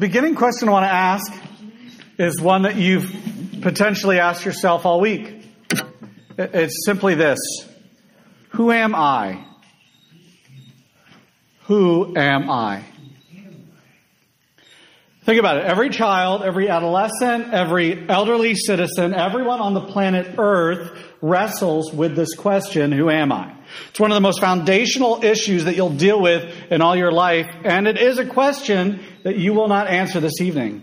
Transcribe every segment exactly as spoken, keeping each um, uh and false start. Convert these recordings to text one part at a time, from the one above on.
beginning question I want to ask is one that you've potentially asked yourself all week. It's simply this. Who am I? Who am I? Think about it. Every child, every adolescent, every elderly citizen, everyone on the planet Earth wrestles with this question, who am I? It's one of the most foundational issues that you'll deal with in all your life, and it is a question that you will not answer this evening.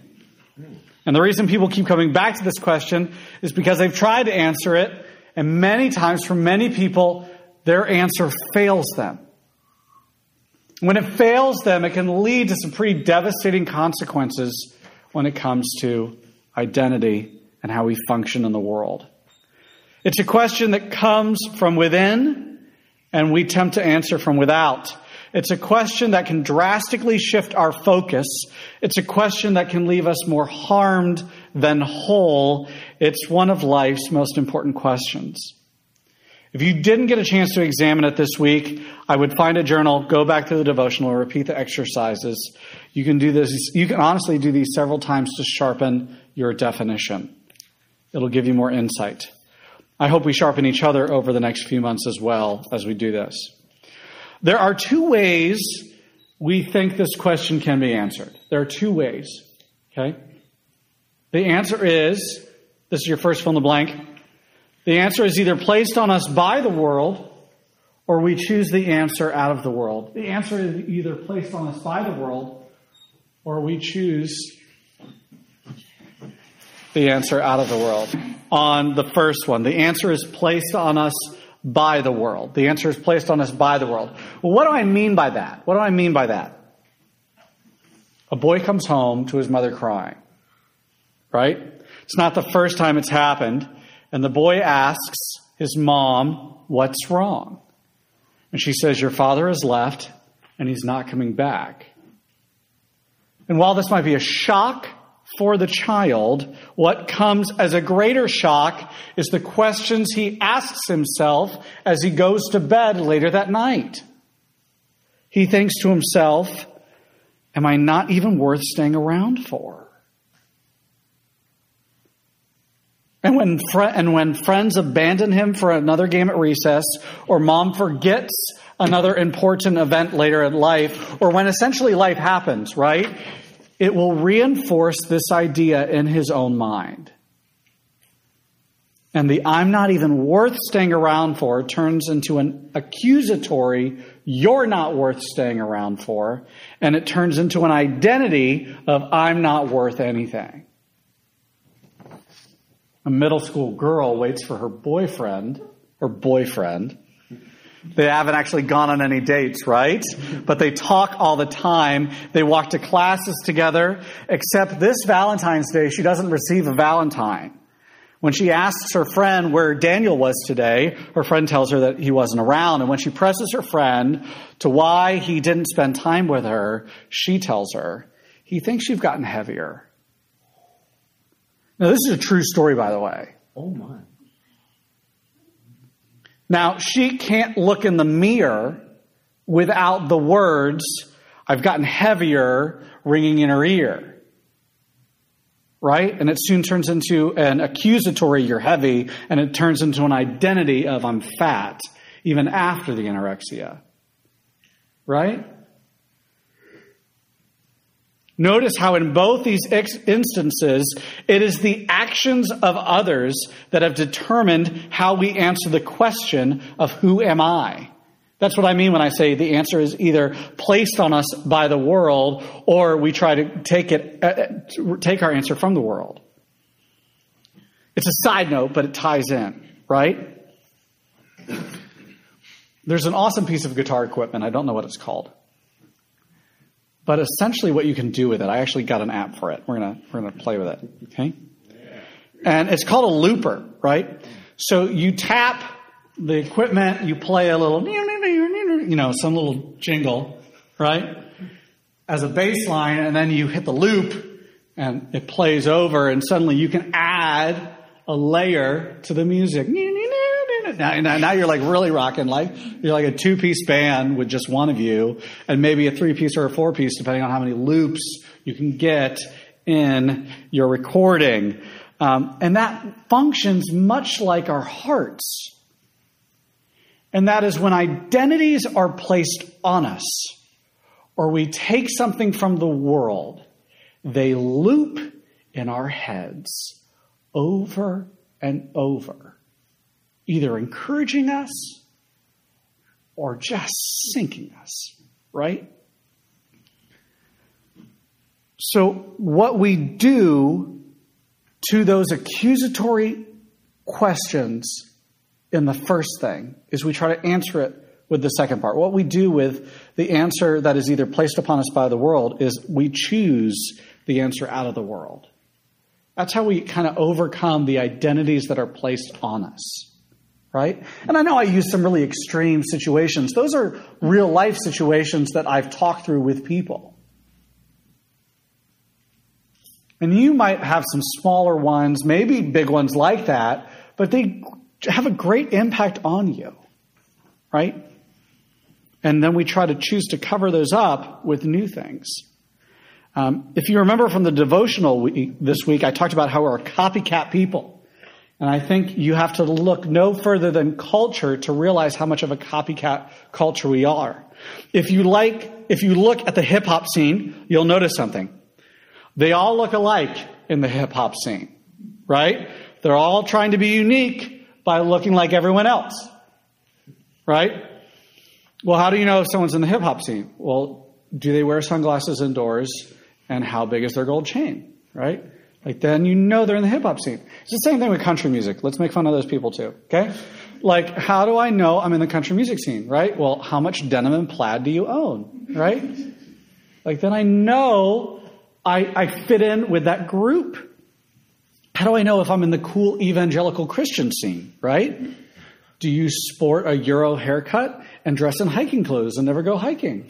And the reason people keep coming back to this question is because they've tried to answer it, and many times for many people, their answer fails them. When it fails them, it can lead to some pretty devastating consequences when it comes to identity and how we function in the world. It's a question that comes from within, and we attempt to answer from without. It's a question that can drastically shift our focus. It's a question that can leave us more harmed than whole. It's one of life's most important questions. If you didn't get a chance to examine it this week, I would find a journal, go back to the devotional, repeat the exercises. You can do this. You can honestly do these several times to sharpen your definition. It'll give you more insight. I hope we sharpen each other over the next few months as well as we do this. There are two ways we think this question can be answered. There are two ways, okay? The answer is, this is your first fill in the blank, the answer is either placed on us by the world or we choose the answer out of the world. The answer is either placed on us by the world or we choose the answer out of the world. On the first one, the answer is placed on us by the world. The answer is placed on us by the world. Well, what do I mean by that? What do I mean by that? A boy comes home to his mother crying, right? It's not the first time it's happened. And the boy asks his mom, what's wrong? And she says, your father has left and he's not coming back. And while this might be a shock for the child, what comes as a greater shock is the questions he asks himself as he goes to bed later that night. He thinks to himself, am I not even worth staying around for? And when, fr- and when friends abandon him for another game at recess, or mom forgets another important event later in life, or when essentially life happens, right? It will reinforce this idea in his own mind. And the I'm not even worth staying around for turns into an accusatory, you're not worth staying around for, and it turns into an identity of I'm not worth anything. A middle school girl waits for her boyfriend, or boyfriend. They haven't actually gone on any dates, right? But they talk all the time. They walk to classes together, except this Valentine's Day, she doesn't receive a Valentine. When she asks her friend where Daniel was today, her friend tells her that he wasn't around. And when she presses her friend to why he didn't spend time with her, she tells her, he thinks you've gotten heavier. Now, this is a true story, by the way. Oh, my. Now, she can't look in the mirror without the words, I've gotten heavier, ringing in her ear. Right? And it soon turns into an accusatory, you're heavy, and it turns into an identity of I'm fat, even after the anorexia. Right? Notice how in both these instances, it is the actions of others that have determined how we answer the question of who am I? That's what I mean when I say the answer is either placed on us by the world or we try to take it, uh, take our answer from the world. It's a side note, but it ties in, right? There's an awesome piece of guitar equipment. I don't know what it's called. But essentially what you can do with it, I actually got an app for it. We're gonna we're gonna play with it. Okay? And it's called a looper, right? So you tap the equipment, you play a little, you know, some little jingle, right? As a bass line, and then you hit the loop and it plays over, and suddenly you can add a layer to the music. now, now you're like really rocking life. You're like a two-piece band with just one of you, and maybe a three-piece or a four-piece, depending on how many loops you can get in your recording. Um, and that functions much like our hearts. And that is when identities are placed on us, or we take something from the world, they loop in our heads over and over, either encouraging us or just sinking us, right? So what we do to those accusatory questions in the first thing is we try to answer it with the second part. What we do with the answer that is either placed upon us by the world is we choose the answer out of the world. That's how we kind of overcome the identities that are placed on us, right? And I know I use some really extreme situations. Those are real life situations that I've talked through with people. And you might have some smaller ones, maybe big ones like that, but they have a great impact on you, right? And then we try to choose to cover those up with new things. Um, if you remember from the devotional week, this week, I talked about how we're copycat people. And I think you have to look no further than culture to realize how much of a copycat culture we are. If you like, if you look at the hip-hop scene, you'll notice something. They all look alike in the hip-hop scene, right? They're all trying to be unique by looking like everyone else, right? Well, how do you know if someone's in the hip-hop scene? Well, do they wear sunglasses indoors? And how big is their gold chain, right? Like, then you know they're in the hip-hop scene. It's the same thing with country music. Let's make fun of those people too, okay? Like, how do I know I'm in the country music scene, right? Well, how much denim and plaid do you own, right? Like, then I know I, I fit in with that group. How do I know if I'm in the cool evangelical Christian scene, right? Do you sport a Euro haircut and dress in hiking clothes and never go hiking?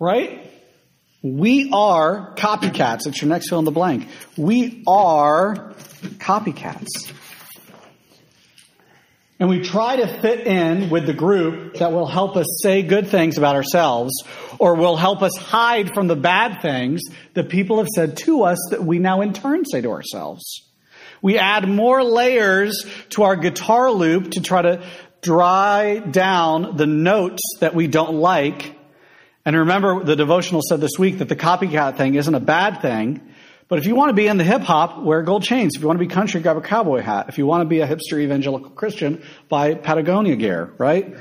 Right? We are copycats. It's your next fill in the blank. We are copycats. And we try to fit in with the group that will help us say good things about ourselves or will help us hide from the bad things that people have said to us that we now in turn say to ourselves. We add more layers to our guitar loop to try to dry down the notes that we don't like. And remember, the devotional said this week that the copycat thing isn't a bad thing. But if you want to be in the hip-hop, wear gold chains. If you want to be country, grab a cowboy hat. If you want to be a hipster evangelical Christian, buy Patagonia gear, right?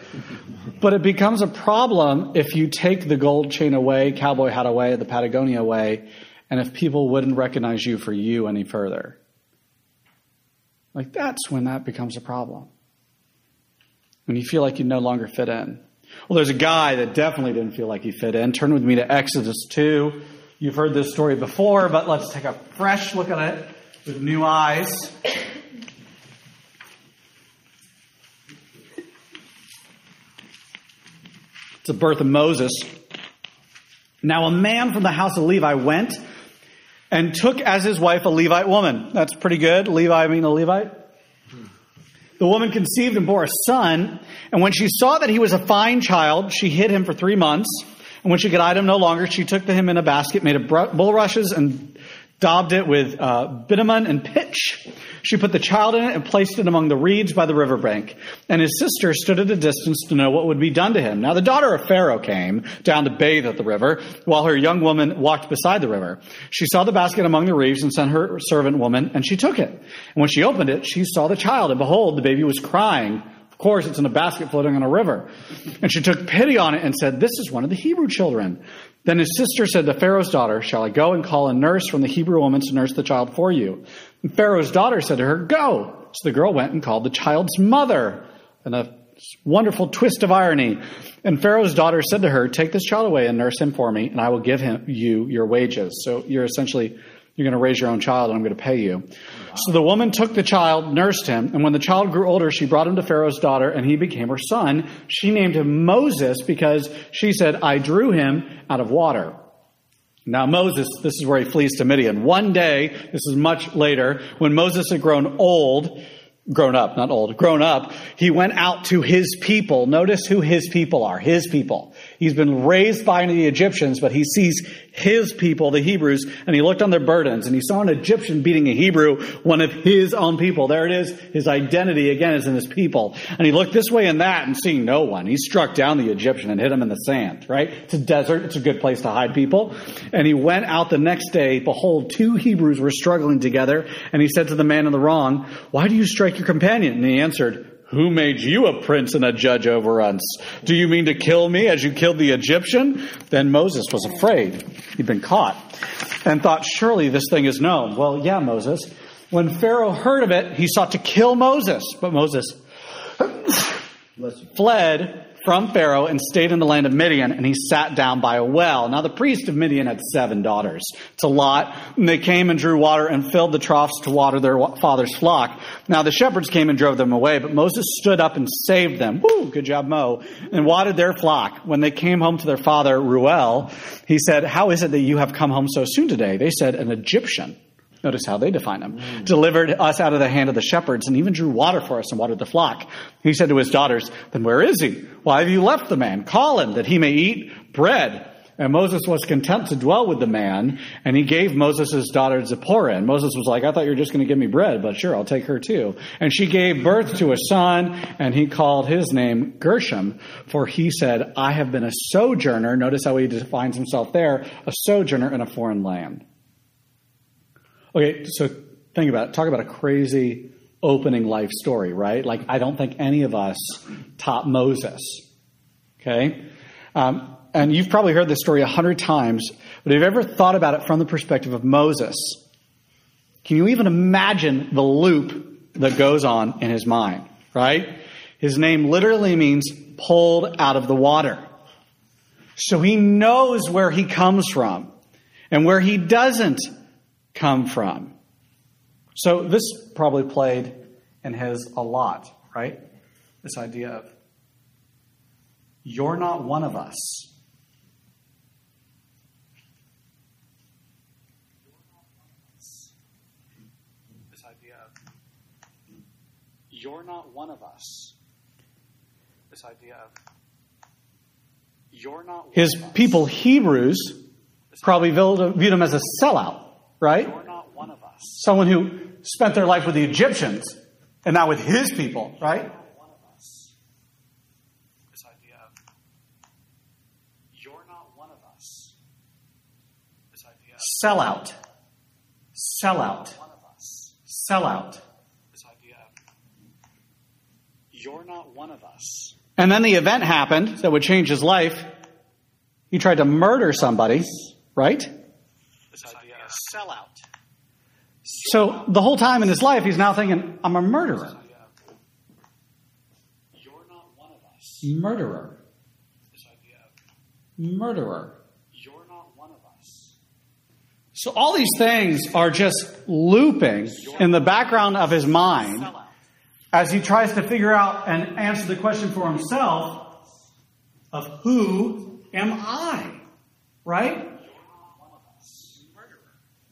But it becomes a problem if you take the gold chain away, cowboy hat away, the Patagonia away, and if people wouldn't recognize you for you any further. Like, that's when that becomes a problem. When you feel like you no longer fit in. Well, there's a guy that definitely didn't feel like he fit in. Turn with me to Exodus two. You've heard this story before, but let's take a fresh look at it with new eyes. It's the birth of Moses. Now a man from the house of Levi went and took as his wife a Levite woman. That's pretty good. Levi, I mean a Levite. The woman conceived and bore a son, and when she saw that he was a fine child, she hid him for three months. And when she could hide him no longer, she took him in a basket, made of bulrushes, and daubed it with uh, bitumen and pitch. She put the child in it and placed it among the reeds by the riverbank. And his sister stood at a distance to know what would be done to him. Now the daughter of Pharaoh came down to bathe at the river, while her young woman walked beside the river. She saw the basket among the reeds and sent her servant woman, and she took it. And when she opened it, she saw the child, and behold, the baby was crying. Of course, it's in a basket floating on a river. And she took pity on it and said, "This is one of the Hebrew children." Then his sister said to Pharaoh's daughter, "Shall I go and call a nurse from the Hebrew woman to nurse the child for you?" And Pharaoh's daughter said to her, "Go." So the girl went and called the child's mother. And a wonderful twist of irony. And Pharaoh's daughter said to her, "Take this child away and nurse him for me, and I will give him you your wages." So you're essentially, you're going to raise your own child, and I'm going to pay you. Wow. So the woman took the child, nursed him, and when the child grew older, she brought him to Pharaoh's daughter, and he became her son. She named him Moses because she said, "I drew him out of water." Now Moses, this is where he flees to Midian. One day, this is much later, when Moses had grown old, grown up, not old, grown up, he went out to his people. Notice who his people are, his people. He's been raised by the Egyptians, but he sees his people, the Hebrews, and he looked on their burdens, and he saw an Egyptian beating a Hebrew, one of his own people. There it is. His identity, again, is in his people. And he looked this way and that, and seeing no one, he struck down the Egyptian and hit him in the sand, right? It's a desert. It's a good place to hide people. And he went out the next day. Behold, two Hebrews were struggling together, and he said to the man in the wrong, "Why do you strike your companion?" And he answered, "Who made you a prince and a judge over us? Do you mean to kill me as you killed the Egyptian?" Then Moses was afraid. He'd been caught and thought, surely this thing is known. Well, yeah, Moses. When Pharaoh heard of it, he sought to kill Moses. But Moses fled from Pharaoh and stayed in the land of Midian, and he sat down by a well. Now the priest of Midian had seven daughters. It's a lot. And they came and drew water and filled the troughs to water their father's flock. Now the shepherds came and drove them away, but Moses stood up and saved them. Woo, good job, Mo. And watered their flock. When they came home to their father, Reuel, he said, "How is it that you have come home so soon today?" They said, "An Egyptian," notice how they define him, mm. "delivered us out of the hand of the shepherds and even drew water for us and watered the flock." He said to his daughters, "Then where is he? Why have you left the man? Call him that he may eat bread." And Moses was content to dwell with the man, and he gave Moses' daughter Zipporah. And Moses was like, "I thought you were just going to give me bread, but sure, I'll take her too." And she gave birth to a son, and he called his name Gershom, for he said, "I have been a sojourner." Notice how he defines himself there, a sojourner in a foreign land. Okay, so think about it. Talk about a crazy opening life story, right? Like, I don't think any of us top Moses, okay? Um, and you've probably heard this story a hundred times, but have you ever thought about it from the perspective of Moses? Can you even imagine the loop that goes on in his mind, right? His name literally means pulled out of the water. So he knows where he comes from and where he doesn't come from. So this probably played in his a lot, right? This idea of, you're not one of us. This idea of, you're not one of us. This idea of, you're not one his of us. His people, Hebrews, probably viewed him as a sellout. Right? You're not one of us. Someone who spent their life with the Egyptians and not with his people, right? You're not one of us. This idea of, you're not one of us. This idea of, sellout. Sellout. Sellout. This idea of, you're not one of us. And then the event happened that would change his life. He tried to murder somebody, right? Sellout. So the whole time in his life, he's now thinking, I'm a murderer. You're not one of us. Murderer. Murderer. You're not one of us. So all these things are just looping in the background of his mind as he tries to figure out and answer the question for himself of, who am I? Right?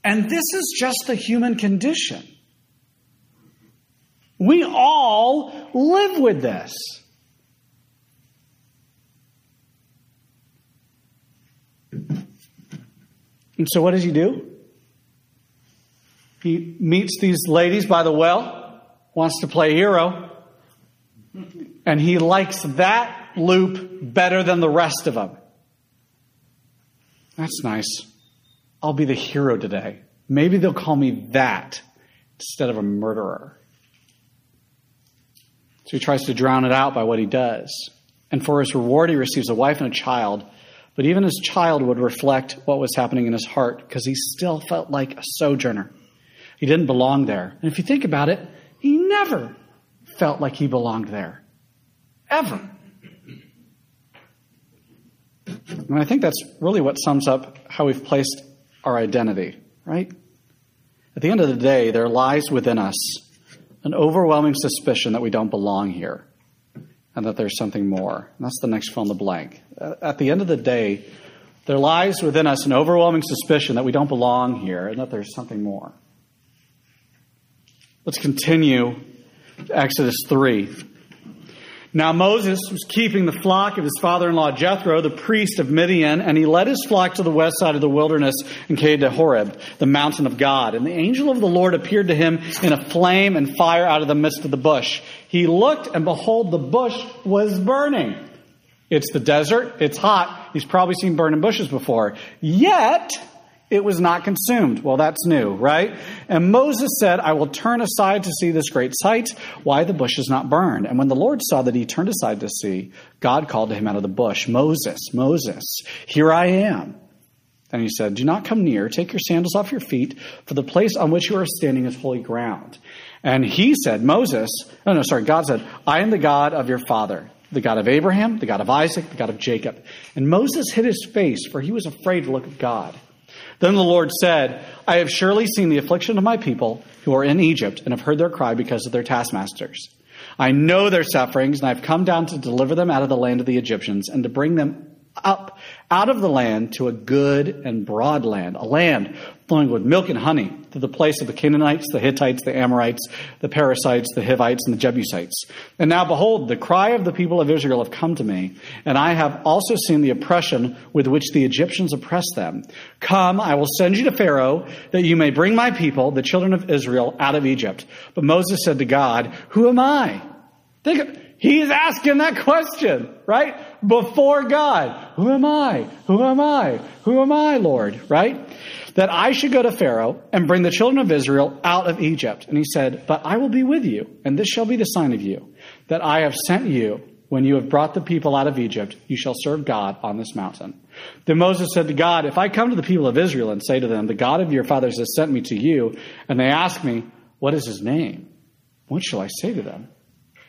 And this is just the human condition. We all live with this. And so what does he do? He meets these ladies by the well, wants to play hero, and he likes that loop better than the rest of them. That's nice. I'll be the hero today. Maybe they'll call me that instead of a murderer. So he tries to drown it out by what he does. And for his reward, he receives a wife and a child. But even his child would reflect what was happening in his heart, because he still felt like a sojourner. He didn't belong there. And if you think about it, he never felt like he belonged there. Ever. And I think that's really what sums up how we've placed our identity, right? At the end of the day, there lies within us an overwhelming suspicion that we don't belong here and that there's something more. And that's the next fill in the blank. At the end of the day, There lies within us an overwhelming suspicion that we don't belong here and that there's something more. Let's continue to Exodus three. Now Moses was keeping the flock of his father-in-law Jethro, the priest of Midian, and he led his flock to the west side of the wilderness and came to Horeb, the mountain of God. And the angel of the Lord appeared to him in a flame and fire out of the midst of the bush. He looked, and behold, the bush was burning. It's the desert. It's hot. He's probably seen burning bushes before. Yet it was not consumed. Well, that's new, right? And Moses said, I will turn aside to see this great sight, why the bush is not burned. And when the Lord saw that he turned aside to see, God called to him out of the bush, Moses, Moses, here I am. And he said, do not come near. Take your sandals off your feet, for the place on which you are standing is holy ground. And he said, Moses, no, no, sorry, God said, I am the God of your father, the God of Abraham, the God of Isaac, the God of Jacob. And Moses hid his face, for he was afraid to look at God. Then the Lord said, I have surely seen the affliction of my people who are in Egypt and have heard their cry because of their taskmasters. I know their sufferings, and I have come down to deliver them out of the land of the Egyptians and to bring them up out of the land to a good and broad land, a land flowing with milk and honey, to the place of the Canaanites, the Hittites, the Amorites, the Perizzites, the Hivites, and the Jebusites. And now, behold, the cry of the people of Israel have come to me, and I have also seen the oppression with which the Egyptians oppress them. Come, I will send you to Pharaoh, that you may bring my people, the children of Israel, out of Egypt. But Moses said to God, who am I? Think of, he's asking that question, right? Before God. Who am I? Who am I? Who am I, Lord? Right? That I should go to Pharaoh and bring the children of Israel out of Egypt. And he said, but I will be with you, and this shall be the sign of you, that I have sent you. When you have brought the people out of Egypt, you shall serve God on this mountain. Then Moses said to God, if I come to the people of Israel and say to them, the God of your fathers has sent me to you, and they ask me, what is his name? What shall I say to them?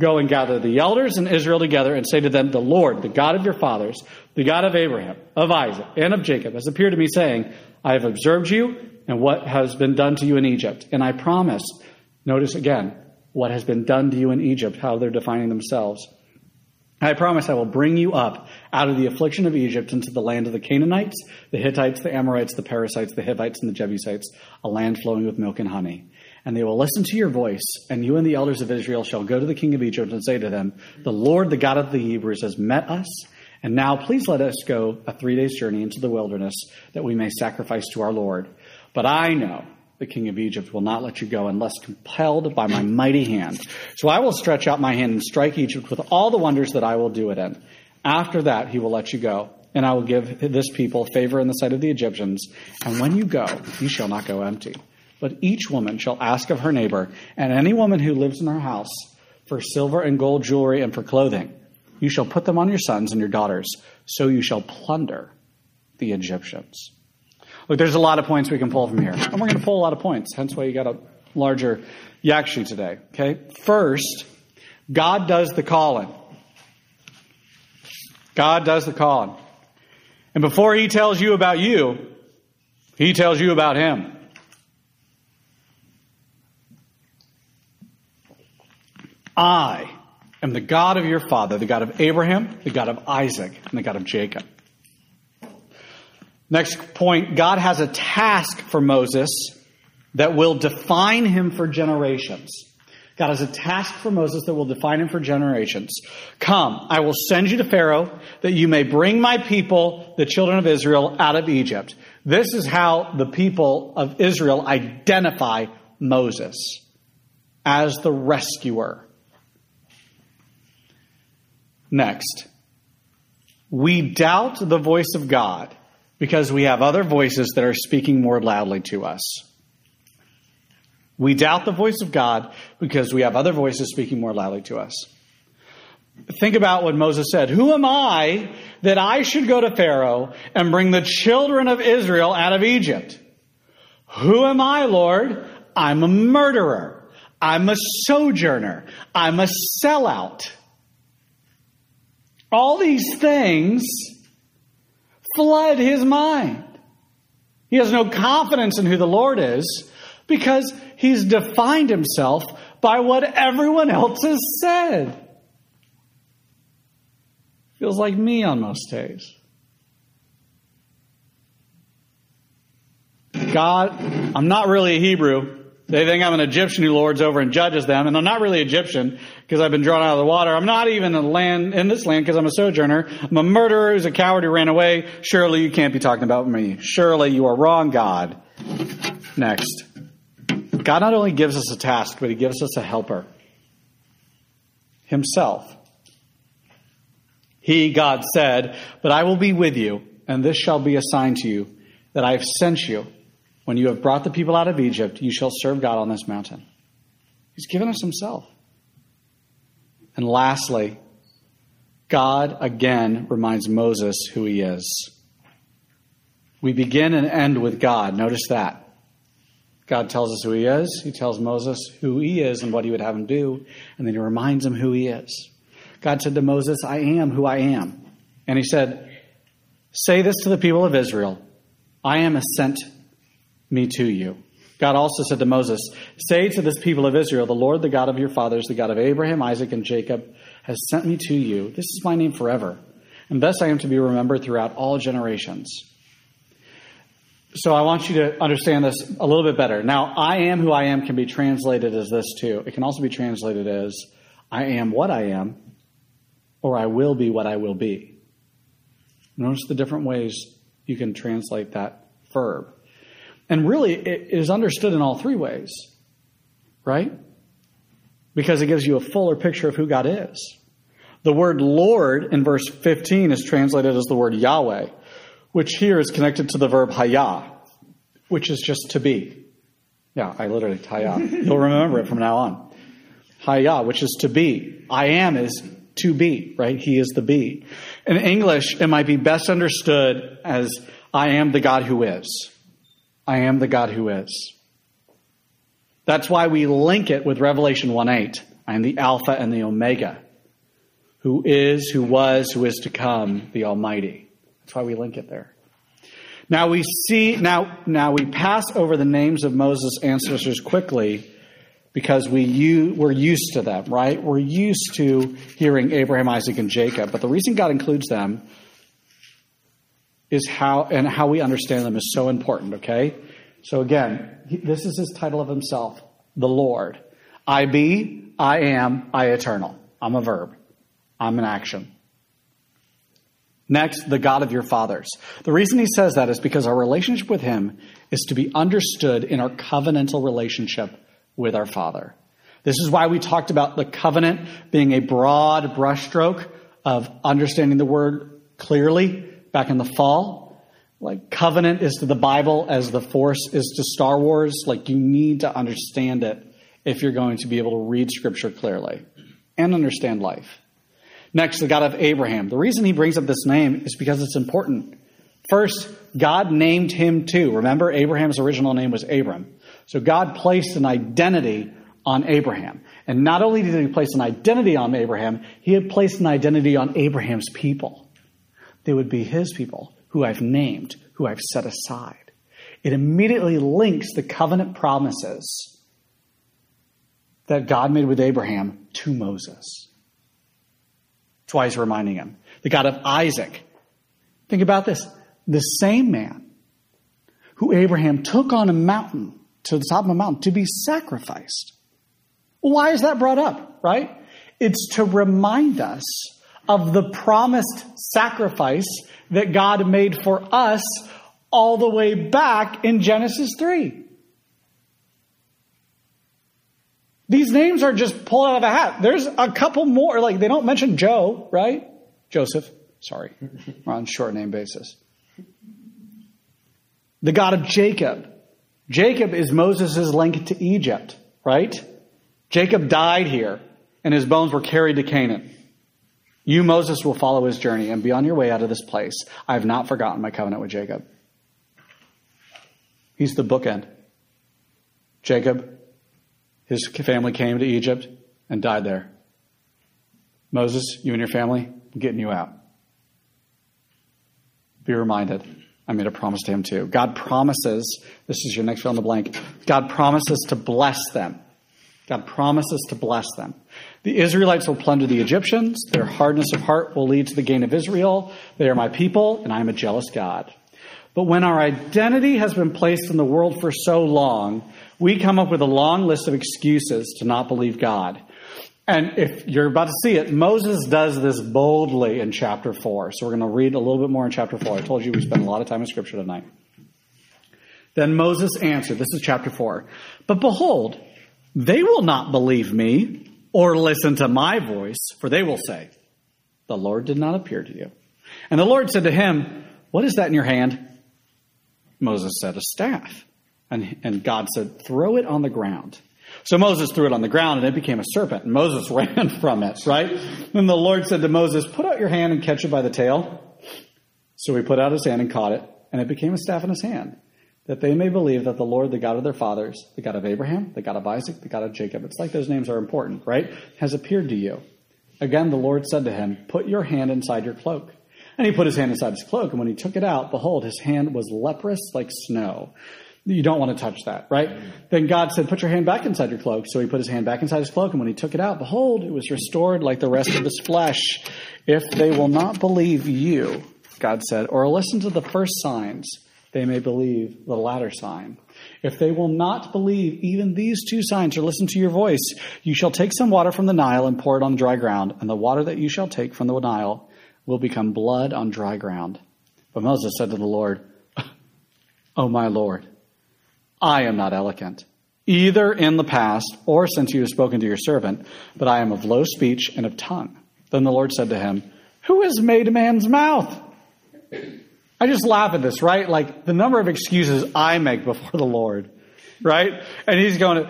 Go and gather the elders in Israel together and say to them, the Lord, the God of your fathers, the God of Abraham, of Isaac, and of Jacob has appeared to me, saying, I have observed you and what has been done to you in Egypt. And I promise, notice again, what has been done to you in Egypt, how they're defining themselves. I promise I will bring you up out of the affliction of Egypt into the land of the Canaanites, the Hittites, the Amorites, the Perizzites, the Hivites, and the Jebusites, a land flowing with milk and honey. And they will listen to your voice, and you and the elders of Israel shall go to the king of Egypt and say to them, the Lord, the God of the Hebrews, has met us, and now please let us go a three days journey into the wilderness that we may sacrifice to our Lord. But I know the king of Egypt will not let you go unless compelled by my mighty hand. So I will stretch out my hand and strike Egypt with all the wonders that I will do it in. After that, he will let you go, and I will give this people favor in the sight of the Egyptians. And when you go, you shall not go empty. But each woman shall ask of her neighbor, and any woman who lives in her house, for silver and gold jewelry and for clothing. You shall put them on your sons and your daughters, so you shall plunder the Egyptians. Look, there's a lot of points we can pull from here. And we're going to pull a lot of points, hence why you got a larger yak sheet today. Okay? First, God does the calling. God does the calling. And before he tells you about you, he tells you about him. I am the God of your father, the God of Abraham, the God of Isaac, and the God of Jacob. Next point, God has a task for Moses that will define him for generations. God has a task for Moses that will define him for generations. Come, I will send you to Pharaoh that you may bring my people, the children of Israel, out of Egypt. This is how the people of Israel identify Moses as the rescuer. Next, we doubt the voice of God, because we have other voices that are speaking more loudly to us. We doubt the voice of God because we have other voices speaking more loudly to us. Think about what Moses said. Who am I that I should go to Pharaoh and bring the children of Israel out of Egypt? Who am I, Lord? I'm a murderer. I'm a sojourner. I'm a sellout. All these things flood his mind. He has no confidence in who the Lord is because he's defined himself by what everyone else has said. Feels like me on most days. God, I'm not really a Hebrew. They think I'm an Egyptian who lords over and judges them. And I'm not really Egyptian because I've been drawn out of the water. I'm not even in, the land, in this land because I'm a sojourner. I'm a murderer who's a coward who ran away. Surely you can't be talking about me. Surely you are wrong, God. Next. God not only gives us a task, but he gives us a helper. Himself. He, God, said, "But I will be with you, and this shall be a sign to you, that I have sent you. When you have brought the people out of Egypt, you shall serve God on this mountain." He's given us himself. And lastly, God again reminds Moses who he is. We begin and end with God. Notice that. God tells us who he is. He tells Moses who he is and what he would have him do. And then he reminds him who he is. God said to Moses, "I am who I am." And he said, "Say this to the people of Israel. I am a sent me to you." God also said to Moses, "Say to this people of Israel, the Lord, the God of your fathers, the God of Abraham, Isaac, and Jacob, has sent me to you. This is my name forever, and thus I am to be remembered throughout all generations." So I want you to understand this a little bit better. Now, "I am who I am" can be translated as this too. It can also be translated as, "I am what I am," or "I will be what I will be." Notice the different ways you can translate that verb. And really, it is understood in all three ways, right? Because it gives you a fuller picture of who God is. The word Lord in verse fifteen is translated as the word Yahweh, which here is connected to the verb Haya, which is just to be. Yeah, I literally, Haya. You'll remember it from now on. Haya, which is to be. I am is to be, right? He is the be. In English, it might be best understood as, "I am the God who is." I am the God who is. That's why we link it with Revelation one eight. I am the Alpha and the Omega, who is, who was, who is to come, the Almighty. That's why we link it there. Now we see, now, now we pass over the names of Moses' ancestors quickly because we u- we're used to them, right? We're used to hearing Abraham, Isaac, and Jacob. But the reason God includes them is how, and how we understand them is so important, okay? So again, this is his title of himself, the Lord. I be, I am, I eternal. I'm a verb. I'm an action. Next, the God of your fathers. The reason he says that is because our relationship with him is to be understood in our covenantal relationship with our Father. This is why we talked about the covenant being a broad brushstroke of understanding the word clearly back in the fall. Like, covenant is to the Bible as the Force is to Star Wars. Like, you need to understand it if you're going to be able to read Scripture clearly and understand life. Next, the God of Abraham. The reason he brings up this name is because it's important. First, God named him too. Remember, Abraham's original name was Abram. So God placed an identity on Abraham. And not only did he place an identity on Abraham, he had placed an identity on Abraham's people. They would be his people, who I've named, who I've set aside. It immediately links the covenant promises that God made with Abraham to Moses. That's why he's reminding him. The God of Isaac. Think about this. The same man who Abraham took on a mountain, to the top of a mountain, to be sacrificed. Why is that brought up, right? It's to remind us of the promised sacrifice that God made for us all the way back in Genesis three. These names are just pulled out of a hat. There's a couple more. Like, they don't mention Joe, right? Joseph. Sorry. We're on short name basis. The God of Jacob. Jacob is Moses' link to Egypt, right? Jacob died here, and his bones were carried to Canaan. You, Moses, will follow his journey and be on your way out of this place. I have not forgotten my covenant with Jacob. He's the bookend. Jacob, his family came to Egypt and died there. Moses, you and your family, getting you out. Be reminded, I made a promise to him too. God promises, this is your next fill in the blank, God promises to bless them. God promises to bless them. The Israelites will plunder the Egyptians. Their hardness of heart will lead to the gain of Israel. They are my people, and I am a jealous God. But when our identity has been placed in the world for so long, we come up with a long list of excuses to not believe God. And if you're about to see it, Moses does this boldly in chapter four. So we're going to read a little bit more in chapter four. I told you we spent a lot of time in Scripture tonight. Then Moses answered, this is chapter four, "But behold, they will not believe me or listen to my voice, for they will say, 'The Lord did not appear to you.' And the Lord said to him, 'What is that in your hand?' Moses said, 'A staff.' And, and God said, 'Throw it on the ground.' So Moses threw it on the ground, and it became a serpent. And Moses ran from it, right? And the Lord said to Moses, 'Put out your hand and catch it by the tail.' So he put out his hand and caught it, and it became a staff in his hand, that they may believe that the Lord, the God of their fathers, the God of Abraham, the God of Isaac, the God of Jacob," it's like those names are important, right? "has appeared to you." Again, the Lord said to him, "Put your hand inside your cloak." And he put his hand inside his cloak, and when he took it out, behold, his hand was leprous like snow. You don't want to touch that, right? Then God said, "Put your hand back inside your cloak." So he put his hand back inside his cloak, and when he took it out, behold, it was restored like the rest of his flesh. If they will not believe you, God said, or listen to the first signs, they may believe the latter sign. If they will not believe even these two signs or listen to your voice, you shall take some water from the Nile and pour it on dry ground, and the water that you shall take from the Nile will become blood on dry ground. But Moses said to the Lord, "O my Lord, I am not eloquent, either in the past or since you have spoken to your servant, but I am of low speech and of tongue." Then the Lord said to him, "Who has made man's mouth?" I just laugh at this, right? Like the number of excuses I make before the Lord, right? And he's going,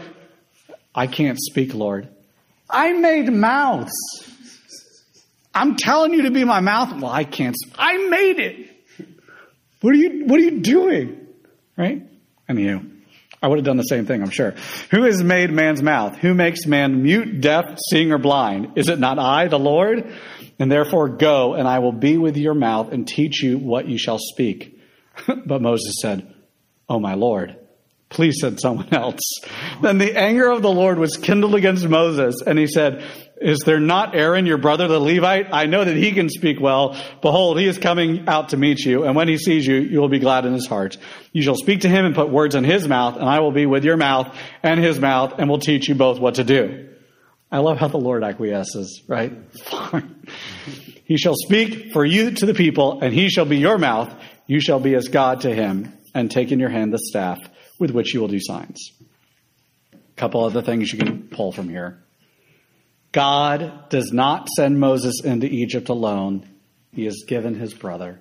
"I can't speak, Lord." I made mouths. I'm telling you to be my mouth. Well, I can't. I made it. What are you, what are you doing? Right? Anywho, I would have done the same thing, I'm sure. "Who has made man's mouth? Who makes man mute, deaf, seeing, or blind? Is it not I, the Lord? And therefore go, and I will be with your mouth and teach you what you shall speak." But Moses said, "Oh, my Lord, please," said someone else. Then the anger of the Lord was kindled against Moses, and he said, "Is there not Aaron, your brother, the Levite? I know that he can speak well. Behold, he is coming out to meet you, and when he sees you, you will be glad in his heart. You shall speak to him and put words in his mouth, and I will be with your mouth and his mouth, and will teach you both what to do." I love how the Lord acquiesces, right? Fine. "He shall speak for you to the people, and he shall be your mouth. You shall be as God to him, and take in your hand the staff with which you will do signs." A couple other things you can pull from here. God does not send Moses into Egypt alone. He has given his brother.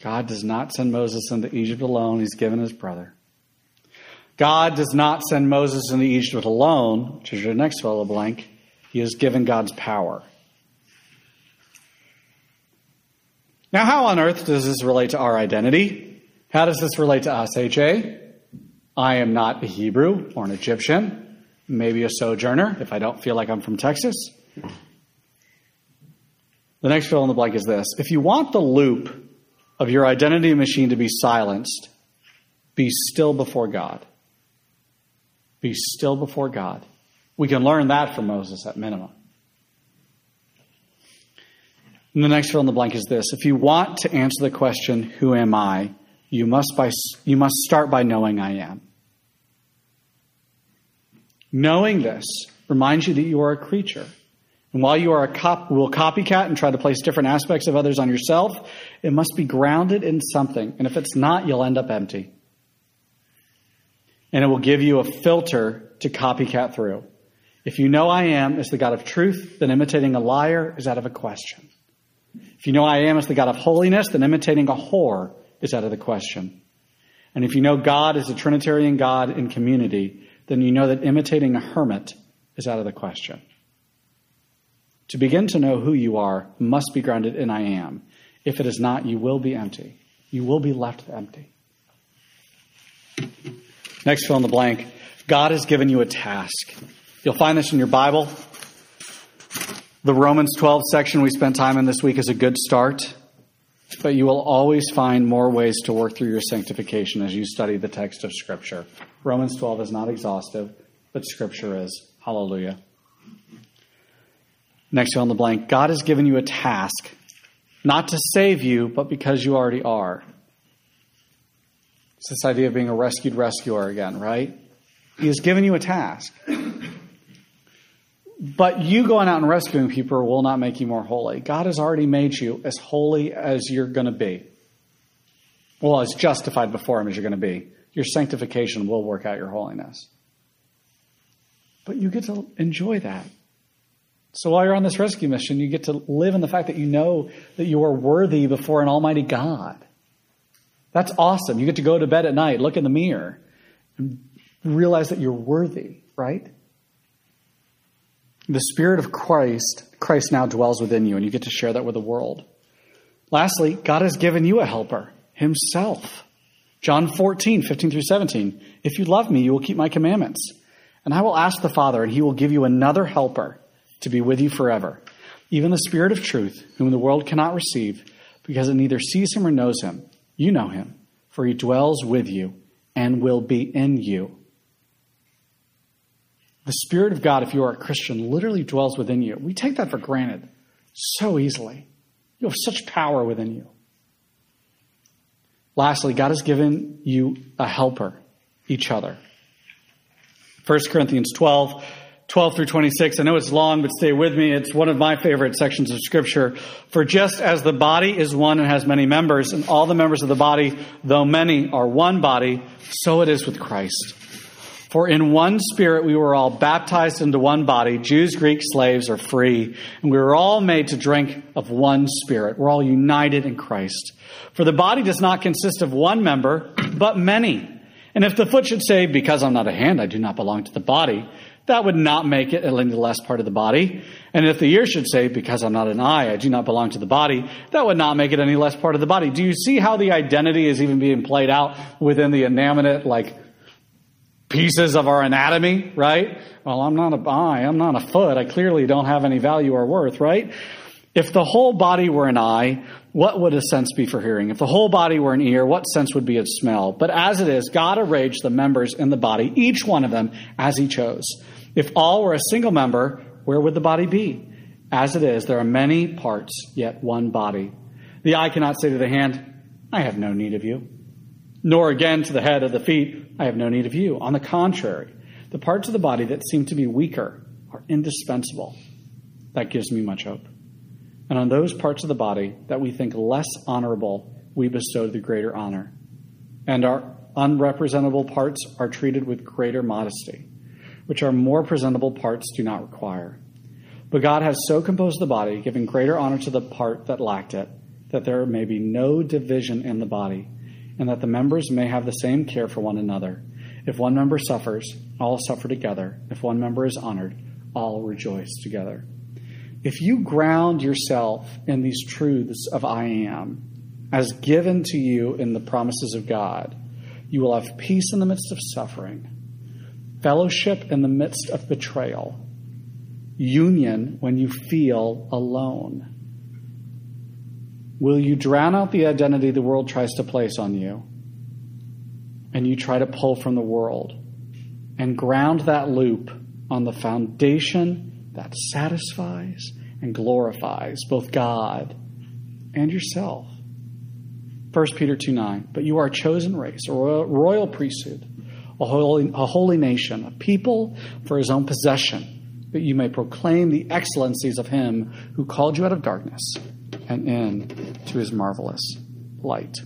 God does not send Moses into Egypt alone. He's given his brother. God does not send Moses into Egypt alone, which is your next fill in the blank. He has given God's power. Now, how on earth does this relate to our identity? How does this relate to us, H A? I am not a Hebrew or an Egyptian, maybe a sojourner if I don't feel like I'm from Texas. The next fill in the blank is this. If you want the loop of your identity machine to be silenced, be still before God. Be still before God. We can learn that from Moses at minimum. And the next fill in the blank is this. If you want to answer the question, who am I, you must, by, you must start by knowing I am. Knowing this reminds you that you are a creature. And while you are a cop, will copycat and try to place different aspects of others on yourself, it must be grounded in something. And if it's not, you'll end up empty. And it will give you a filter to copycat through. If you know I am as the God of truth, then imitating a liar is out of a question. If you know I am as the God of holiness, then imitating a whore is out of the question. And if you know God is a Trinitarian God in community, then you know that imitating a hermit is out of the question. To begin to know who you are must be grounded in I am. If it is not, you will be empty. You will be left empty. Next fill in the blank. God has given you a task. You'll find this in your Bible. The Romans twelve section we spent time in this week is a good start, but you will always find more ways to work through your sanctification as you study the text of Scripture. Romans twelve is not exhaustive, but Scripture is. Hallelujah. Next fill in the blank. God has given you a task, not to save you, but because you already are. It's this idea of being a rescued rescuer again, right? He has given you a task. But you going out and rescuing people will not make you more holy. God has already made you as holy as you're going to be. Well, as justified before Him as you're going to be. Your sanctification will work out your holiness. But you get to enjoy that. So while you're on this rescue mission, you get to live in the fact that you know that you are worthy before an almighty God. That's awesome. You get to go to bed at night, look in the mirror, and realize that you're worthy, right? The Spirit of Christ, Christ now dwells within you, and you get to share that with the world. Lastly, God has given you a helper, Himself. John fourteen, fifteen through seventeen. If you love me, you will keep my commandments. And I will ask the Father, and He will give you another helper to be with you forever, even the Spirit of truth, whom the world cannot receive, because it neither sees Him or knows Him. You know Him, for He dwells with you and will be in you. The Spirit of God, if you are a Christian, literally dwells within you. We take that for granted so easily. You have such power within you. Lastly, God has given you a helper, each other. First Corinthians twelve, twelve through twenty-six. I know it's long, but stay with me. It's one of my favorite sections of Scripture. For just as the body is one and has many members, and all the members of the body, though many, are one body, so it is with Christ. For in one Spirit we were all baptized into one body. Jews, Greeks, slaves are free. And we were all made to drink of one Spirit. We're all united in Christ. For the body does not consist of one member, but many. And if the foot should say, because I'm not a hand, I do not belong to the body, that would not make it any less part of the body. And if the ear should say, because I'm not an eye, I do not belong to the body, that would not make it any less part of the body. Do you see how the identity is even being played out within the inanimate, like, pieces of our anatomy, right? Well, I'm not an eye, I'm not a foot. I clearly don't have any value or worth, right? If the whole body were an eye, what would a sense be for hearing? If the whole body were an ear, what sense would be its smell? But as it is, God arranged the members in the body, each one of them, as He chose. If all were a single member, where would the body be? As it is, there are many parts, yet one body. The eye cannot say to the hand, I have no need of you. Nor again to the head of the feet, I have no need of you. On the contrary, the parts of the body that seem to be weaker are indispensable. That gives me much hope. And on those parts of the body that we think less honorable, we bestow the greater honor. And our unrepresentable parts are treated with greater modesty, which our more presentable parts do not require. But God has so composed the body, giving greater honor to the part that lacked it, that there may be no division in the body, and that the members may have the same care for one another. If one member suffers, all suffer together. If one member is honored, all rejoice together. If you ground yourself in these truths of I am, as given to you in the promises of God, you will have peace in the midst of suffering, fellowship in the midst of betrayal, union when you feel alone. Will you drown out the identity the world tries to place on you, and you try to pull from the world, and ground that loop on the foundation that satisfies and glorifies both God and yourself? First Peter two nine, but you are a chosen race, a royal, royal priesthood, a holy, a holy nation, a people for His own possession, that you may proclaim the excellencies of Him who called you out of darkness and in to His marvelous light.